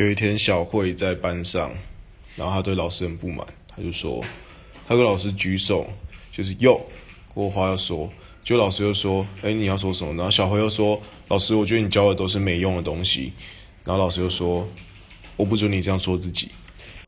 有一天小慧在班上，然后她对老师很不满，她就说，她跟老师举手，就是哟，我有话要说。就老师又说，你要说什么？然后小慧又说，老师，我觉得你教的都是没用的东西。然后老师又说，我不准你这样说自己。